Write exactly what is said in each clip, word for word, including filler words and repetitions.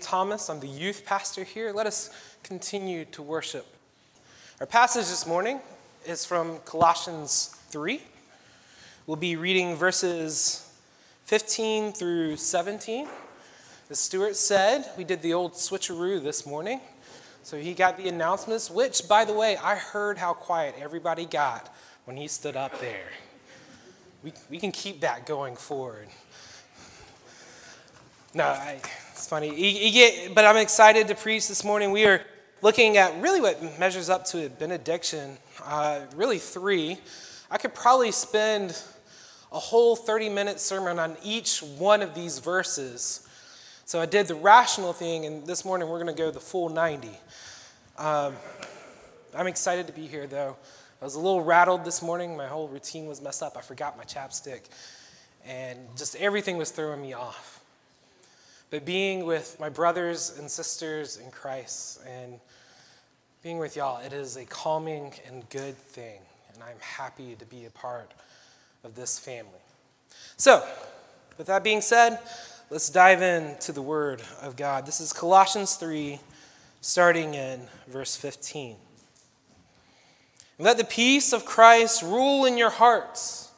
Thomas. I'm the youth pastor here. Let us continue to worship. Our passage this morning is from Colossians three. We'll be reading verses fifteen through seventeen. As Stuart said, we did the old switcheroo this morning. So he got the announcements, which, by the way, I heard how quiet everybody got when he stood up there. We, we can keep that going forward. No, I... It's funny, you, you get, but I'm excited to preach this morning. We are looking at really what measures up to a benediction, uh, really three. I could probably spend a whole thirty-minute sermon on each one of these verses. So I did the rational thing, and this morning we're going to go the full ninety. Um, I'm excited to be here, though. I was a little rattled this morning. My whole routine was messed up. I forgot my chapstick, and just everything was throwing me off. But being with my brothers and sisters in Christ and being with y'all, it is a calming and good thing. And I'm happy to be a part of this family. So, with that being said, let's dive into the Word of God. This is Colossians three, starting in verse fifteen. Let the peace of Christ rule in your hearts,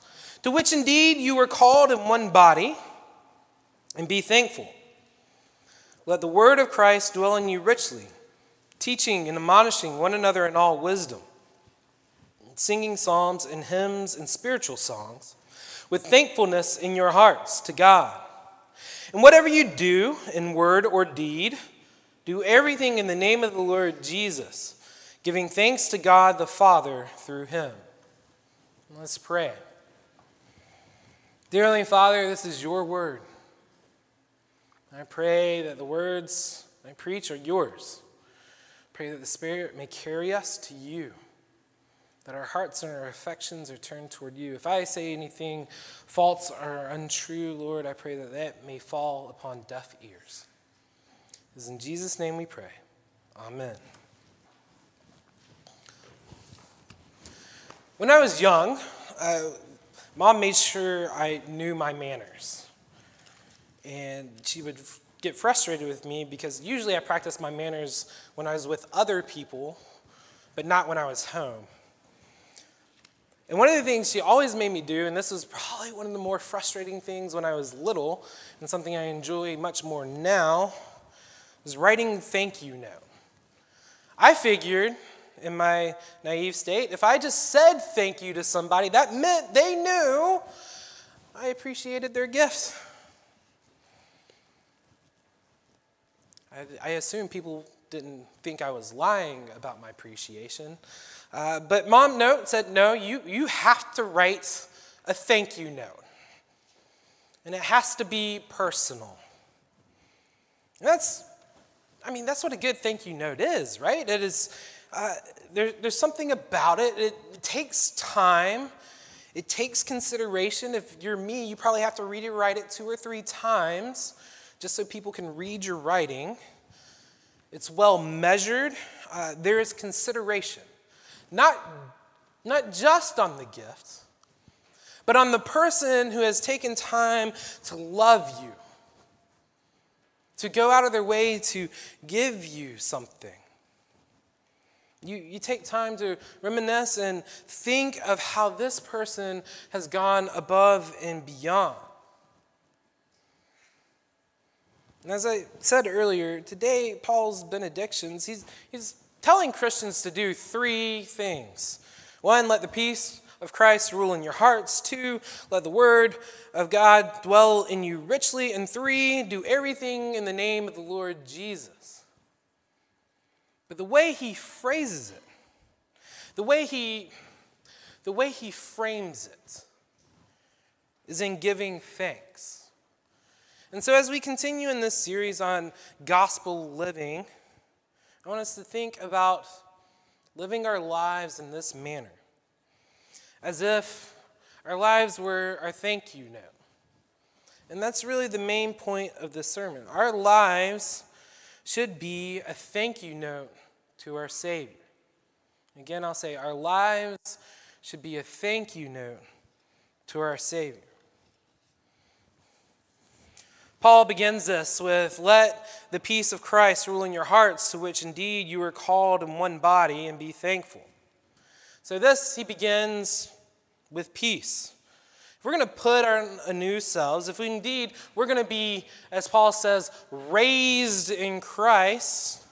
to which indeed you were called in one body, and be thankful. Let the word of Christ dwell in you richly, teaching and admonishing one another in all wisdom, singing psalms and hymns and spiritual songs, with thankfulness in your hearts to God. And whatever you do in word or deed, do everything in the name of the Lord Jesus, giving thanks to God the Father through him. Let's pray. Dear Heavenly Father, this is your word. I pray that the words I preach are yours. I pray that the Spirit may carry us to you, that our hearts and our affections are turned toward you. If I say anything false or untrue, Lord, I pray that that may fall upon deaf ears. It is in Jesus' name we pray. Amen. When I was young, uh, Mom made sure I knew my manners. And she would get frustrated with me because usually I practiced my manners when I was with other people, but not when I was home. And one of the things she always made me do, and this was probably one of the more frustrating things when I was little, and something I enjoy much more now, was writing thank you note. I figured, in my naive state, if I just said thank you to somebody, that meant they knew I appreciated their gift. I assume people didn't think I was lying about my appreciation. Uh, but Mom note said, no, you, you have to write a thank you note. And it has to be personal. And that's, I mean, that's what a good thank you note is, right? It is, uh, there, there's something about it. it. It takes time. It takes consideration. If you're me, you probably have to read it, write it two or three times, just so people can read your writing. It's well measured. Uh, there is consideration, not, not just on the gift, but on the person who has taken time to love you, to go out of their way to give you something. You, you take time to reminisce and think of how this person has gone above and beyond. And as I said earlier, today, Paul's benedictions, he's, he's telling Christians to do three things. One, let the peace of Christ rule in your hearts. Two, let the word of God dwell in you richly. And three, do everything in the name of the Lord Jesus. But the way he phrases it, the way he, the way he frames it, is in giving thanks. And so as we continue in this series on gospel living, I want us to think about living our lives in this manner, as if our lives were our thank you note, And that's really the main point of this sermon. Our lives should be a thank you note to our Savior. Again, I'll say our lives should be a thank you note to our Savior. Paul begins this with, "Let the peace of Christ rule in your hearts, to which indeed you were called in one body, and be thankful." So this, he begins with peace. If we're going to put on a new selves, if we indeed, we're going to be, as Paul says, raised in Christ,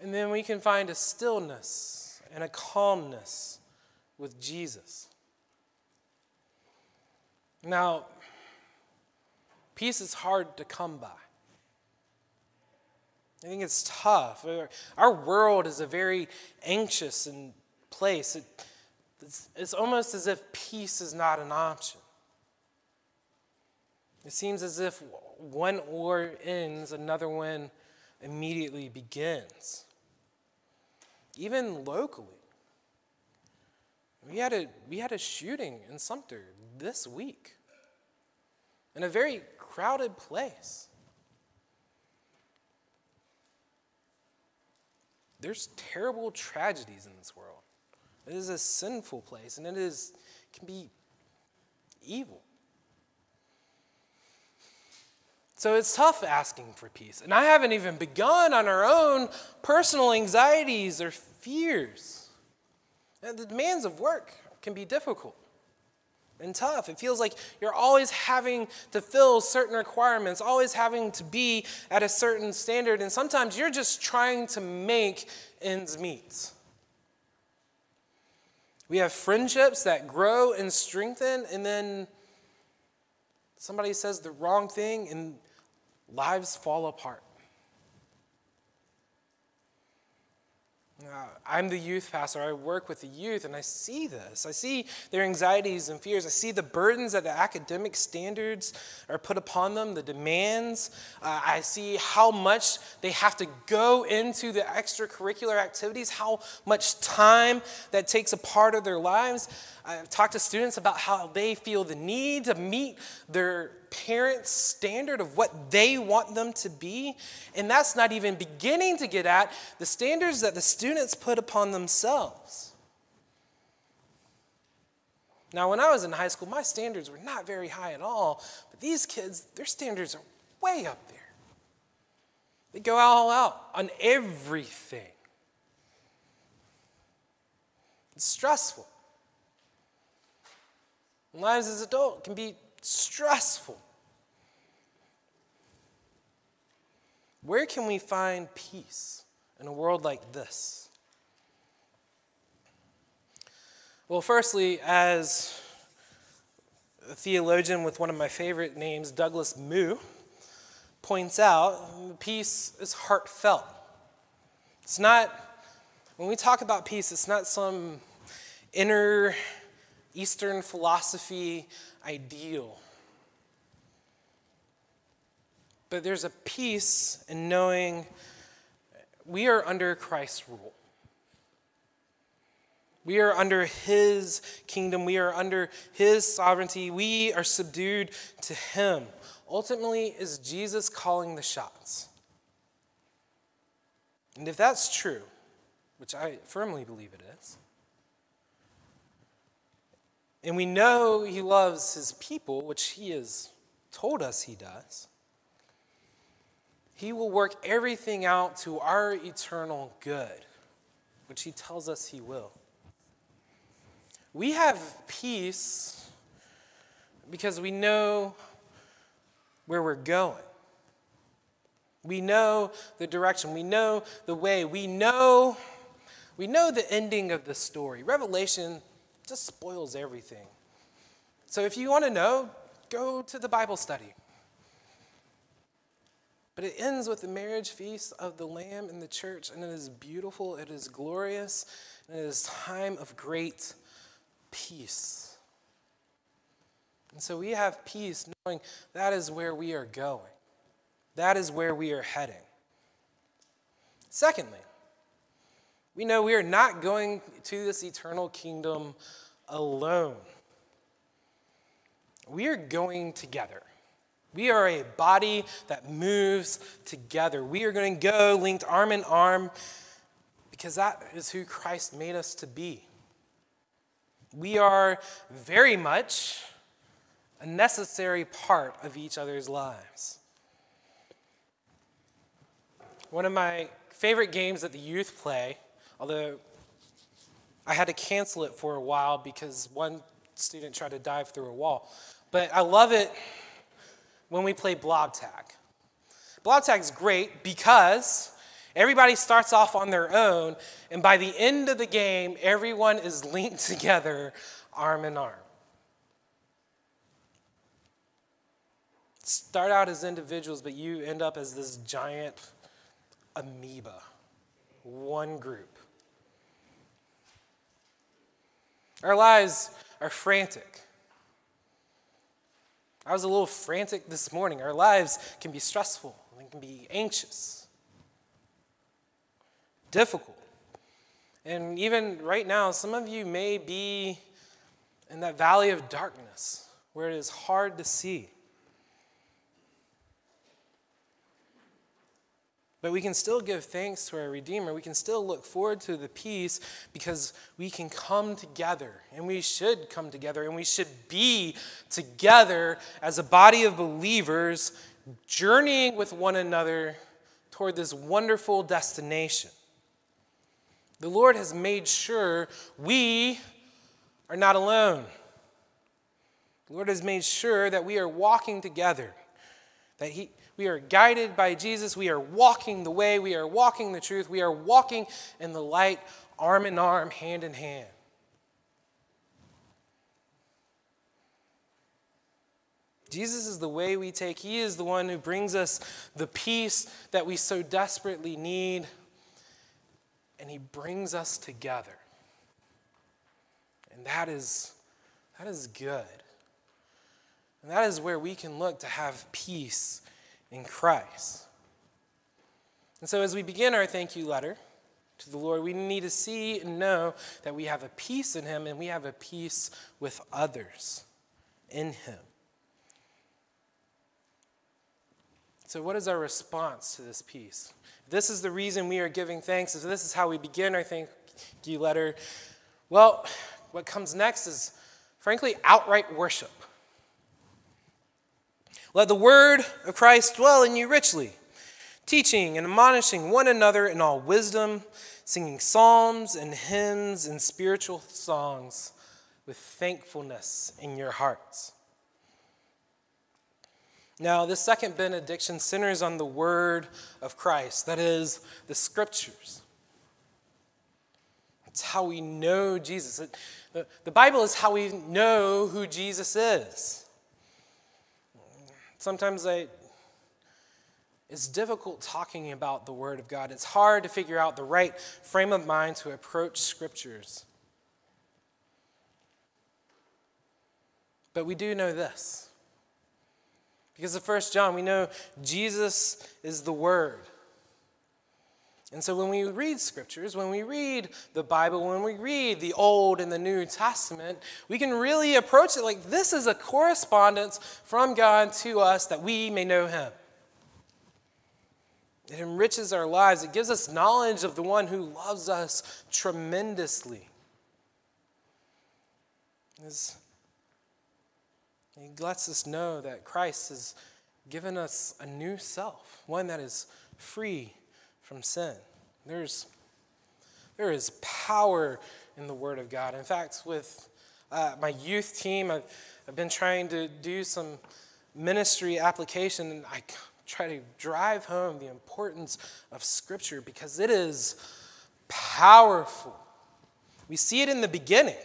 and then we can find a stillness and a calmness with Jesus. Now, peace is hard to come by. I think it's tough. Our world is a very anxious place. It, it's, it's almost as if peace is not an option. It seems as if one war ends, another one immediately begins. Even locally. We had a, we had a shooting in Sumter this week. In a very crowded place. There's terrible tragedies in this world. It is a sinful place, and it is can be evil. So it's tough asking for peace. And I haven't even begun on our own personal anxieties or fears. And the demands of work can be difficult and tough. It feels like you're always having to fill certain requirements, always having to be at a certain standard, and sometimes you're just trying to make ends meet. We have friendships that grow and strengthen, and then somebody says the wrong thing, and lives fall apart. Now, I'm the youth pastor. I work with the youth, and I see this. I see their anxieties and fears. I see the burdens that the academic standards are put upon them, the demands. Uh, I see how much they have to go into the extracurricular activities, how much time that takes a part of their lives. I've talked to students about how they feel the need to meet their parents' standard of what they want them to be, and that's not even beginning to get at the standards that the students put upon themselves. Now, when I was in high school, my standards were not very high at all, but these kids, their standards are way up there. They go all out on everything. It's stressful. Lives as adults can be stressful. Where can we find peace in a world like this? Well, firstly, as a theologian with one of my favorite names, Douglas Moo, points out, peace is heartfelt. It's not, when we talk about peace, it's not some inner Eastern philosophy ideal. But there's a peace in knowing we are under Christ's rule. We are under His kingdom. We are under His sovereignty. We are subdued to Him. Ultimately, is Jesus calling the shots? And if that's true, which I firmly believe it is, and we know He loves His people, which He has told us He does, He will work everything out to our eternal good, which He tells us He will. We have peace because we know where we're going. We know the direction. We know the way. We know, we know the ending of the story. Revelation just spoils everything. So if you want to know, go to the Bible study. But it ends with the marriage feast of the Lamb in the church, and it is beautiful, it is glorious, and it is time of great peace. And so we have peace knowing that is where we are going. That is where we are heading. Secondly, we know we are not going to this eternal kingdom alone. We are going together. We are a body that moves together. We are going to go linked arm in arm because that is who Christ made us to be. We are very much a necessary part of each other's lives. One of my favorite games that the youth play, although I had to cancel it for a while because one student tried to dive through a wall, but I love it when we play Blob Tag. Blob Tag is great because everybody starts off on their own, and by the end of the game, everyone is linked together arm in arm. Start out as individuals, but you end up as this giant amoeba, one group. Our lives are frantic. I was a little frantic this morning. Our lives can be stressful. They can be anxious, difficult. And even right now, some of you may be in that valley of darkness where it is hard to see. But we can still give thanks to our Redeemer. We can still look forward to the peace because we can come together, and we should come together, and we should be together as a body of believers journeying with one another toward this wonderful destination. The Lord has made sure we are not alone. The Lord has made sure that we are walking together, that He... We are guided by Jesus. We are walking the way. We are walking the truth. We are walking in the light, arm in arm, hand in hand. Jesus is the way we take. He is the one who brings us the peace that we so desperately need. And He brings us together. And that is, that is good. And that is where we can look to have peace in Christ. And so as we begin our thank you letter to the Lord, we need to see and know that we have a peace in Him, and we have a peace with others in Him. So what is our response to this peace? This is the reason we are giving thanks. So this is how we begin our thank you letter. Well, what comes next is, frankly, outright worship. Let the word of Christ dwell in you richly, teaching and admonishing one another in all wisdom, singing psalms and hymns and spiritual songs with thankfulness in your hearts. Now, this second benediction centers on the word of Christ, that is, the scriptures. It's how we know Jesus. The Bible is how we know who Jesus is. Sometimes I, it's difficult talking about the Word of God. It's hard to figure out the right frame of mind to approach Scriptures. But we do know this. Because of First John, we know Jesus is the Word. And so when we read Scriptures, when we read the Bible, when we read the Old and the New Testament, we can really approach it like this is a correspondence from God to us that we may know Him. It enriches our lives. It gives us knowledge of the one who loves us tremendously. It lets us know that Christ has given us a new self, one that is free from sin. There's, there is power in the Word of God. In fact, with uh, my youth team, I've, I've been trying to do some ministry application, and I try to drive home the importance of Scripture because it is powerful. We see it in the beginning.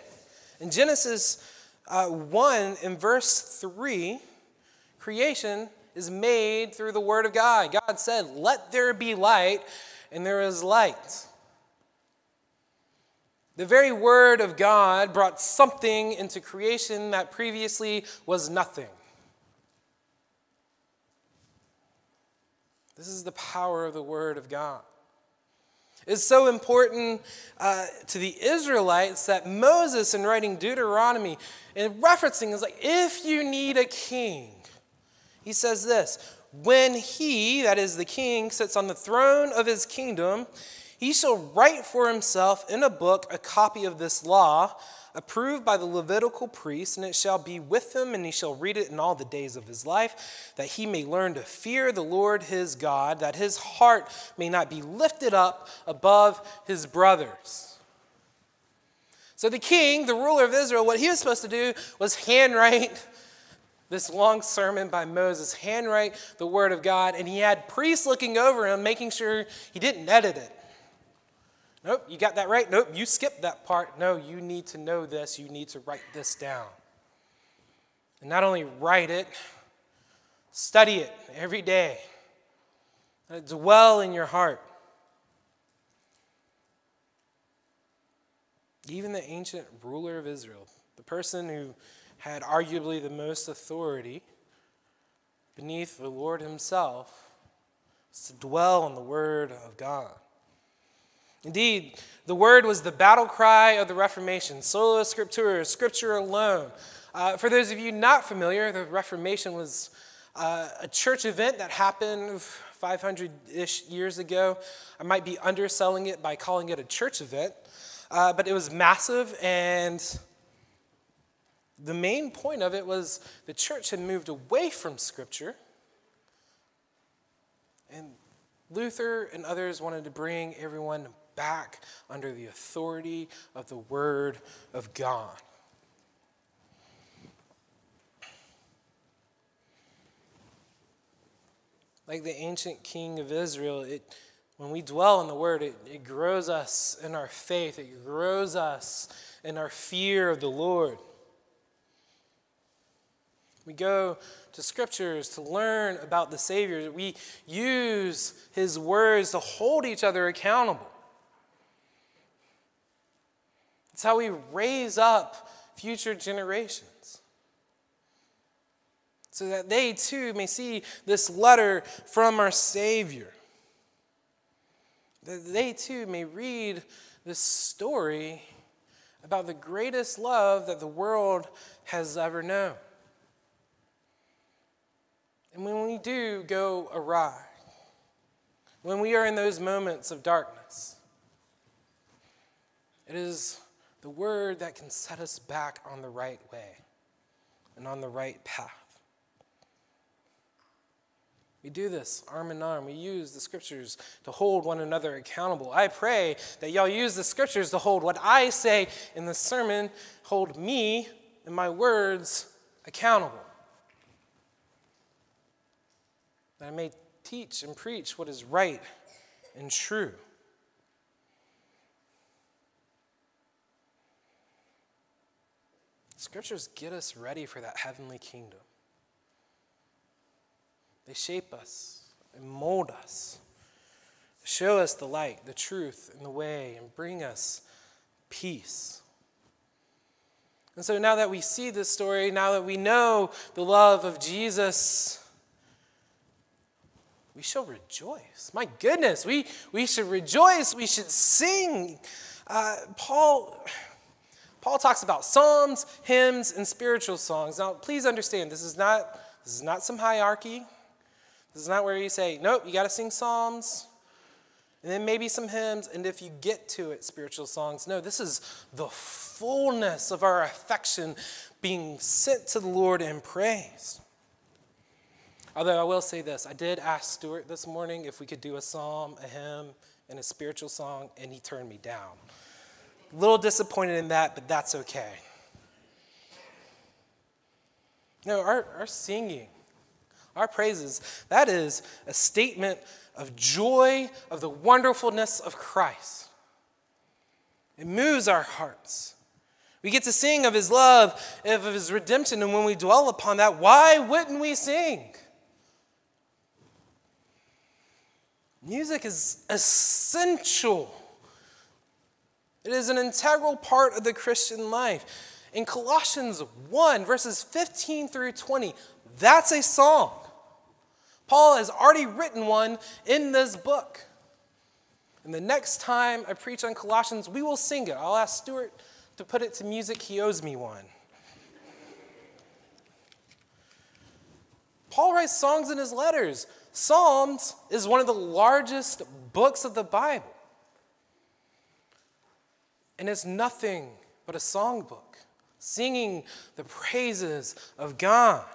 In Genesis uh, one, in verse three, creation is made through the Word of God. God said, "Let there be light," and there is light. The very Word of God brought something into creation that previously was nothing. This is the power of the Word of God. is so important uh, to the Israelites that Moses, in writing Deuteronomy and referencing, is like, if you need a king, he says this, when he, that is the king, sits on the throne of his kingdom, he shall write for himself in a book a copy of this law, approved by the Levitical priest, and it shall be with him, and he shall read it in all the days of his life, that he may learn to fear the Lord his God, that his heart may not be lifted up above his brothers. So the king, the ruler of Israel, what he was supposed to do was handwrite this long sermon by Moses, handwrite the word of God, and he had priests looking over him, making sure he didn't edit it. Nope, you got that right. Nope, you skipped that part. No, you need to know this. You need to write this down. And not only write it, study it every day. Let it dwell in your heart. Even the ancient ruler of Israel, the person who had arguably the most authority beneath the Lord himself, was to dwell on the word of God. Indeed, the word was the battle cry of the Reformation, sola scriptura, scripture alone. Uh, for those of you not familiar, the Reformation was uh, a church event that happened five hundred-ish years ago. I might be underselling it by calling it a church event, uh, but it was massive, and the main point of it was the church had moved away from scripture, and Luther and others wanted to bring everyone back under the authority of the word of God. Like the ancient king of Israel, it, when we dwell on the word, it, it grows us in our faith. It grows us in our fear of the Lord. We go to scriptures to learn about the Savior. We use his words to hold each other accountable. It's how we raise up future generations, so that they too may see this letter from our Savior, that they too may read this story about the greatest love that the world has ever known. And when we do go awry, when we are in those moments of darkness, it is the word that can set us back on the right way and on the right path. We do this arm in arm. We use the scriptures to hold one another accountable. I pray that y'all use the scriptures to hold what I say in the sermon, hold me and my words accountable. That I may teach and preach what is right and true. Scriptures get us ready for that heavenly kingdom. They shape us and mold us, show us the light, the truth, and the way, and bring us peace. And so now that we see this story, now that we know the love of Jesus, we shall rejoice. My goodness, we, we should rejoice. We should sing. Uh, Paul, Paul talks about psalms, hymns, and spiritual songs. Now, please understand, this is not, this is not some hierarchy. This is not where you say, nope, you got to sing psalms, and then maybe some hymns, and if you get to it, spiritual songs. No, this is the fullness of our affection being sent to the Lord and praised. Although I will say this, I did ask Stuart this morning if we could do a psalm, a hymn, and a spiritual song, and he turned me down. A little disappointed in that, but that's okay. No, our, our singing, our praises, that is a statement of joy, of the wonderfulness of Christ. It moves our hearts. We get to sing of his love, of his redemption, and when we dwell upon that, why wouldn't we sing? Music is essential. It is an integral part of the Christian life. In Colossians one, verses fifteen through twenty, that's a song. Paul has already written one in this book. And the next time I preach on Colossians, we will sing it. I'll ask Stuart to put it to music. He owes me one. Paul writes songs in his letters. Psalms is one of the largest books of the Bible. And it's nothing but a songbook, singing the praises of God.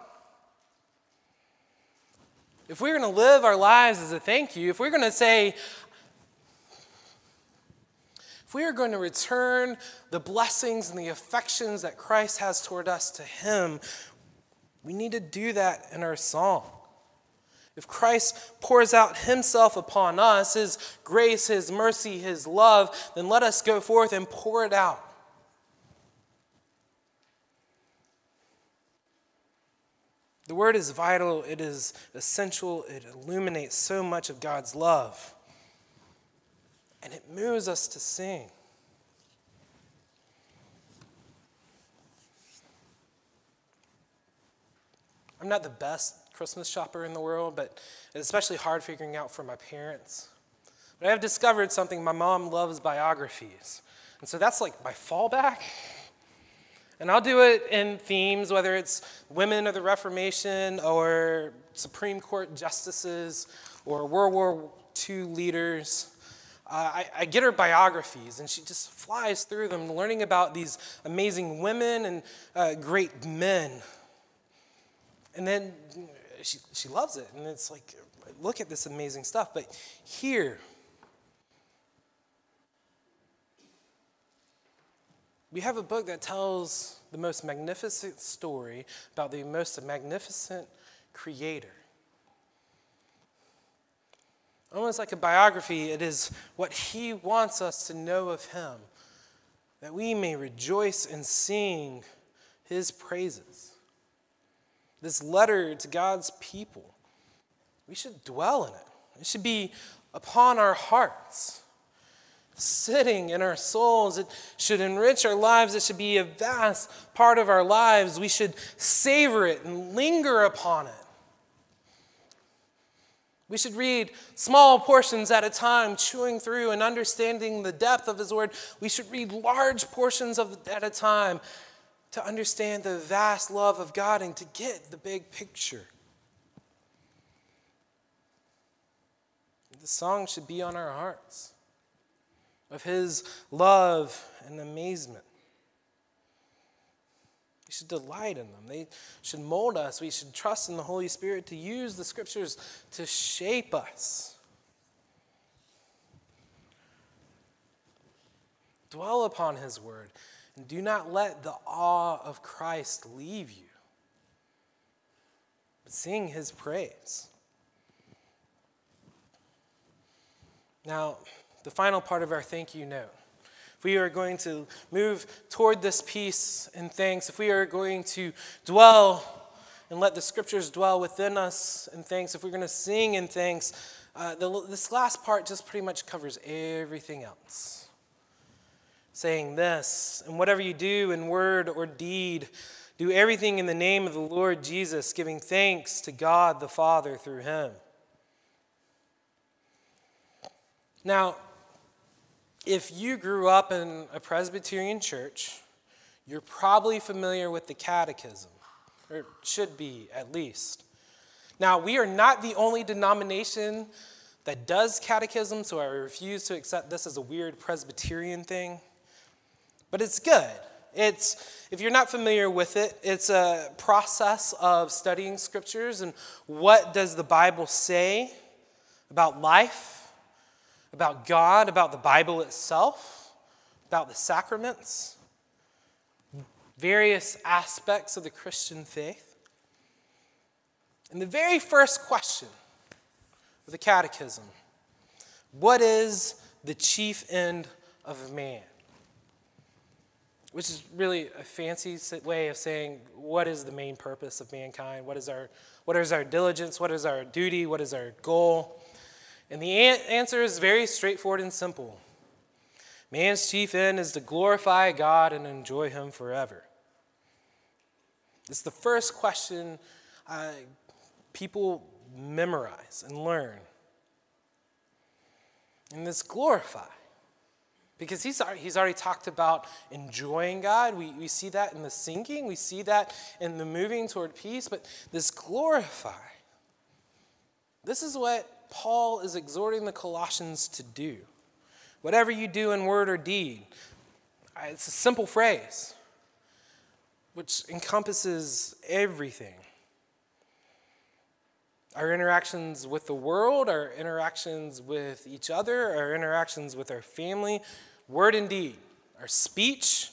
If we're going to live our lives as a thank you, if we're going to say, if we are going to return the blessings and the affections that Christ has toward us to him, we need to do that in our song. If Christ pours out himself upon us, his grace, his mercy, his love, then let us go forth and pour it out. The word is vital, it is essential, it illuminates so much of God's love. And it moves us to sing. I'm not the best Christmas shopper in the world, but it's especially hard figuring out for my parents. But I have discovered something. My mom loves biographies. And so that's like my fallback. And I'll do it in themes, whether it's women of the Reformation or Supreme Court justices or World War Two leaders. Uh, I, I get her biographies, and she just flies through them, learning about these amazing women and uh, great men. And then she, she loves it, and it's like, look at this amazing stuff. But here, we have a book that tells the most magnificent story about the most magnificent creator. Almost like a biography, it is what he wants us to know of him, that we may rejoice and sing his praises. This letter to God's people, we should dwell in it. It should be upon our hearts, sitting in our souls. It should enrich our lives. It should be a vast part of our lives. We should savor it and linger upon it. We should read small portions at a time, chewing through and understanding the depth of his word. We should read large portions of, at a time to understand the vast love of God and to get the big picture. The song should be on our hearts of his love and amazement. We should delight in them. They should mold us. We should trust in the Holy Spirit to use the scriptures to shape us. Dwell upon his word, and do not let the awe of Christ leave you, but sing his praise. Now, the final part of our thank you note. If we are going to move toward this peace and thanks, if we are going to dwell and let the scriptures dwell within us in thanks, if we're going to sing in thanks, uh, the, this last part just pretty much covers everything else. Saying this, and whatever you do in word or deed, do everything in the name of the Lord Jesus, giving thanks to God the Father through him. Now, if you grew up in a Presbyterian church, you're probably familiar with the catechism, or should be at least. Now, we are not the only denomination that does catechism, so I refuse to accept this as a weird Presbyterian thing. But it's good. It's, if you're not familiar with it, it's a process of studying scriptures and what does the Bible say about life, about God, about the Bible itself, about the sacraments, various aspects of the Christian faith. And the very first question of the catechism, what is the chief end of man? Which is really a fancy way of saying, what is the main purpose of mankind? What is our, what is our diligence? What is our duty? What is our goal? And the answer is very straightforward and simple. Man's chief end is to glorify God and enjoy him forever. It's the first question uh, people memorize and learn. and this glorify. Because he's he's already talked about enjoying God. We, we see that in the sinking. We see that in the moving toward peace. But this glorify, this is what Paul is exhorting the Colossians to do. Whatever you do in word or deed, it's a simple phrase which encompasses everything. Our interactions with the world, our interactions with each other, our interactions with our family, word and deed, our speech,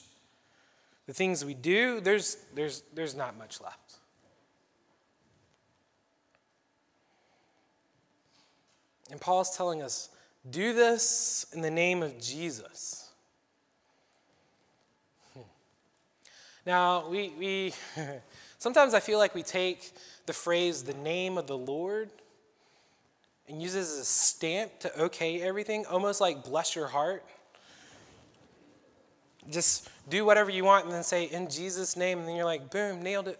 the things we do, there's, there's, there's not much left. And Paul's telling us, do this in the name of Jesus. Hmm. Now, we... we sometimes I feel like we take the phrase, the name of the Lord, and use it as a stamp to okay everything, almost like bless your heart. Just do whatever you want and then say, in Jesus' name, and then you're like, boom, nailed it.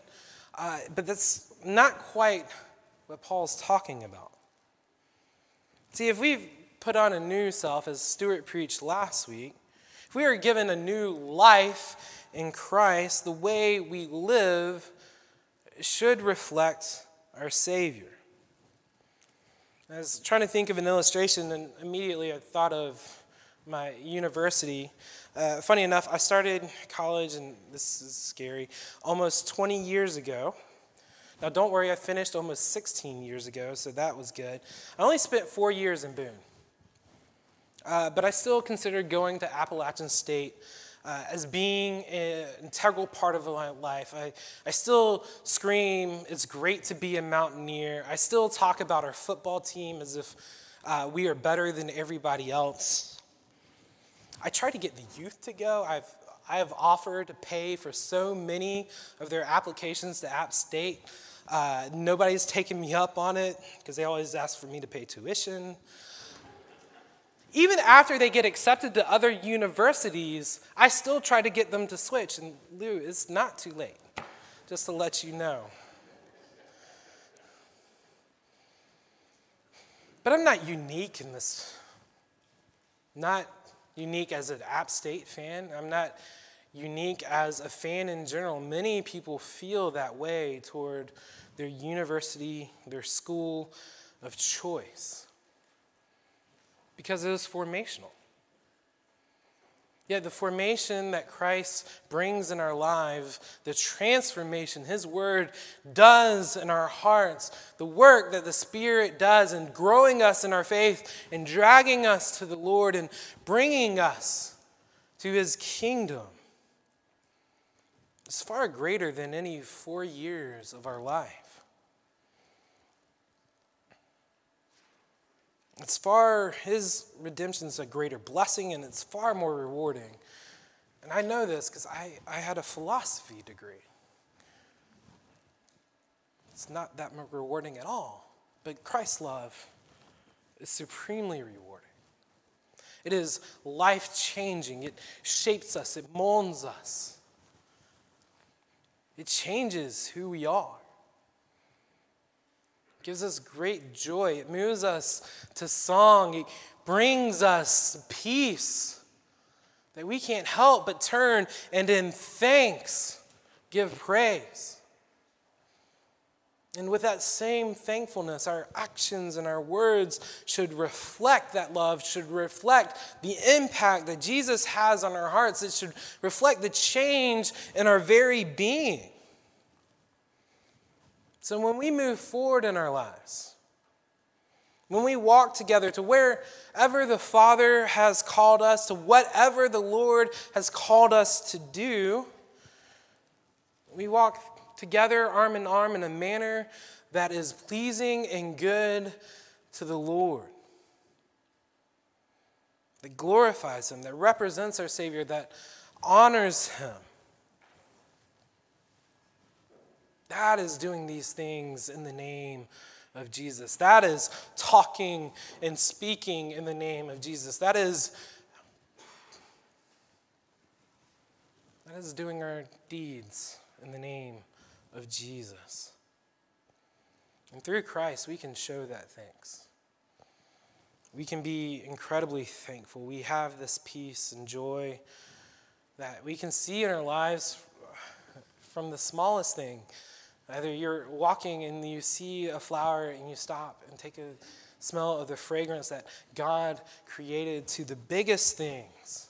Uh, but that's not quite what Paul's talking about. See, if we've put on a new self, as Stuart preached last week, if we are given a new life in Christ, the way we live should reflect our Savior. I was trying to think of an illustration, and immediately I thought of my university. Uh, funny enough, I started college, and this is scary, almost twenty years ago. Now, don't worry, I finished almost sixteen years ago, so that was good. I only spent four years in Boone, uh, but I still considered going to Appalachian State Uh, as being an integral part of my life. I, I still scream, it's great to be a Mountaineer. I still talk about our football team as if uh, we are better than everybody else. I try to get the youth to go. I've, I have offered to pay for so many of their applications to App State. Uh, nobody's taken me up on it because they always ask for me to pay tuition. Even after they get accepted to other universities, I still try to get them to switch. And Lou, it's not too late, just to let you know. But I'm not unique in this. Not unique as an App State fan. I'm not unique as a fan in general. Many people feel that way toward their university, their school of choice, because it is formational. Yet the formation that Christ brings in our lives, the transformation His Word does in our hearts, the work that the Spirit does in growing us in our faith and dragging us to the Lord and bringing us to His kingdom, is far greater than any four years of our life. It's far, His redemption is a greater blessing, and it's far more rewarding. And I know this because I, I had a philosophy degree. It's not that rewarding at all, but Christ's love is supremely rewarding. It is life-changing. It shapes us. It molds us. It changes who we are. Gives us great joy. It moves us to song. It brings us peace that we can't help but turn and in thanks give praise. And with that same thankfulness, our actions and our words should reflect that love, should reflect the impact that Jesus has on our hearts. It should reflect the change in our very being. So when we move forward in our lives, when we walk together to wherever the Father has called us, to whatever the Lord has called us to do, we walk together arm in arm in a manner that is pleasing and good to the Lord, that glorifies Him, that represents our Savior, that honors Him. That is doing these things in the name of Jesus. That is talking and speaking in the name of Jesus. That is, that is doing our deeds in the name of Jesus. And through Christ, we can show that thanks. we can be incredibly thankful. We have this peace and joy that we can see in our lives from the smallest thing. Either you're walking and you see a flower and you stop and take a smell of the fragrance that God created, to the biggest things.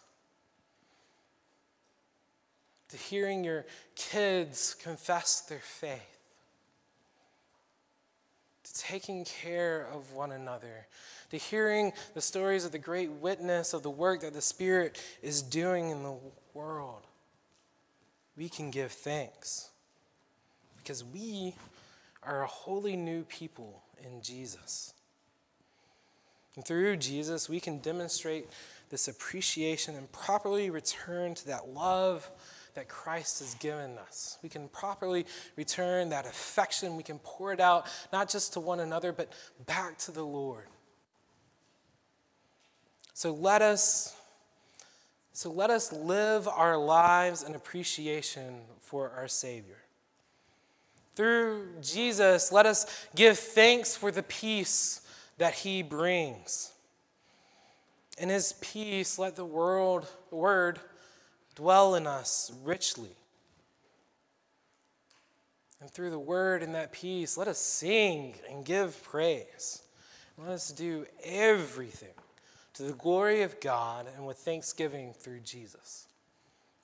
To hearing your kids confess their faith. To taking care of one another. To hearing the stories of the great witness of the work that the Spirit is doing in the world. We can give thanks. Because we are a wholly new people in Jesus. And through Jesus, we can demonstrate this appreciation and properly return to that love that Christ has given us. We can properly return that affection. We can pour it out, not just to one another, but back to the Lord. So let us, so let us live our lives in appreciation for our Savior. Through Jesus, let us give thanks for the peace that he brings. In his peace, let the world, the word dwell in us richly. And through the word and that peace, let us sing and give praise. Let us do everything to the glory of God and with thanksgiving through Jesus.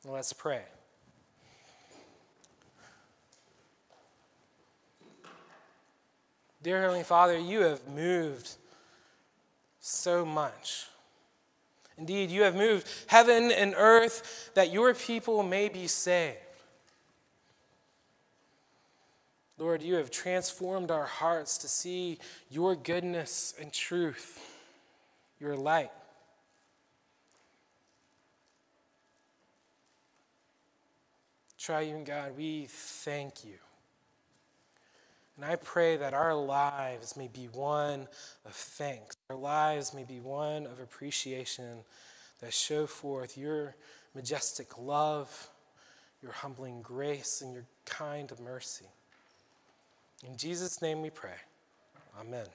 Let's pray. Dear Heavenly Father, you have moved so much. Indeed, you have moved heaven and earth that your people may be saved. Lord, you have transformed our hearts to see your goodness and truth, your light. Triune God, we thank you. And I pray that our lives may be one of thanks. Our lives may be one of appreciation that show forth your majestic love, your humbling grace, and your kind mercy. In Jesus' name we pray. Amen.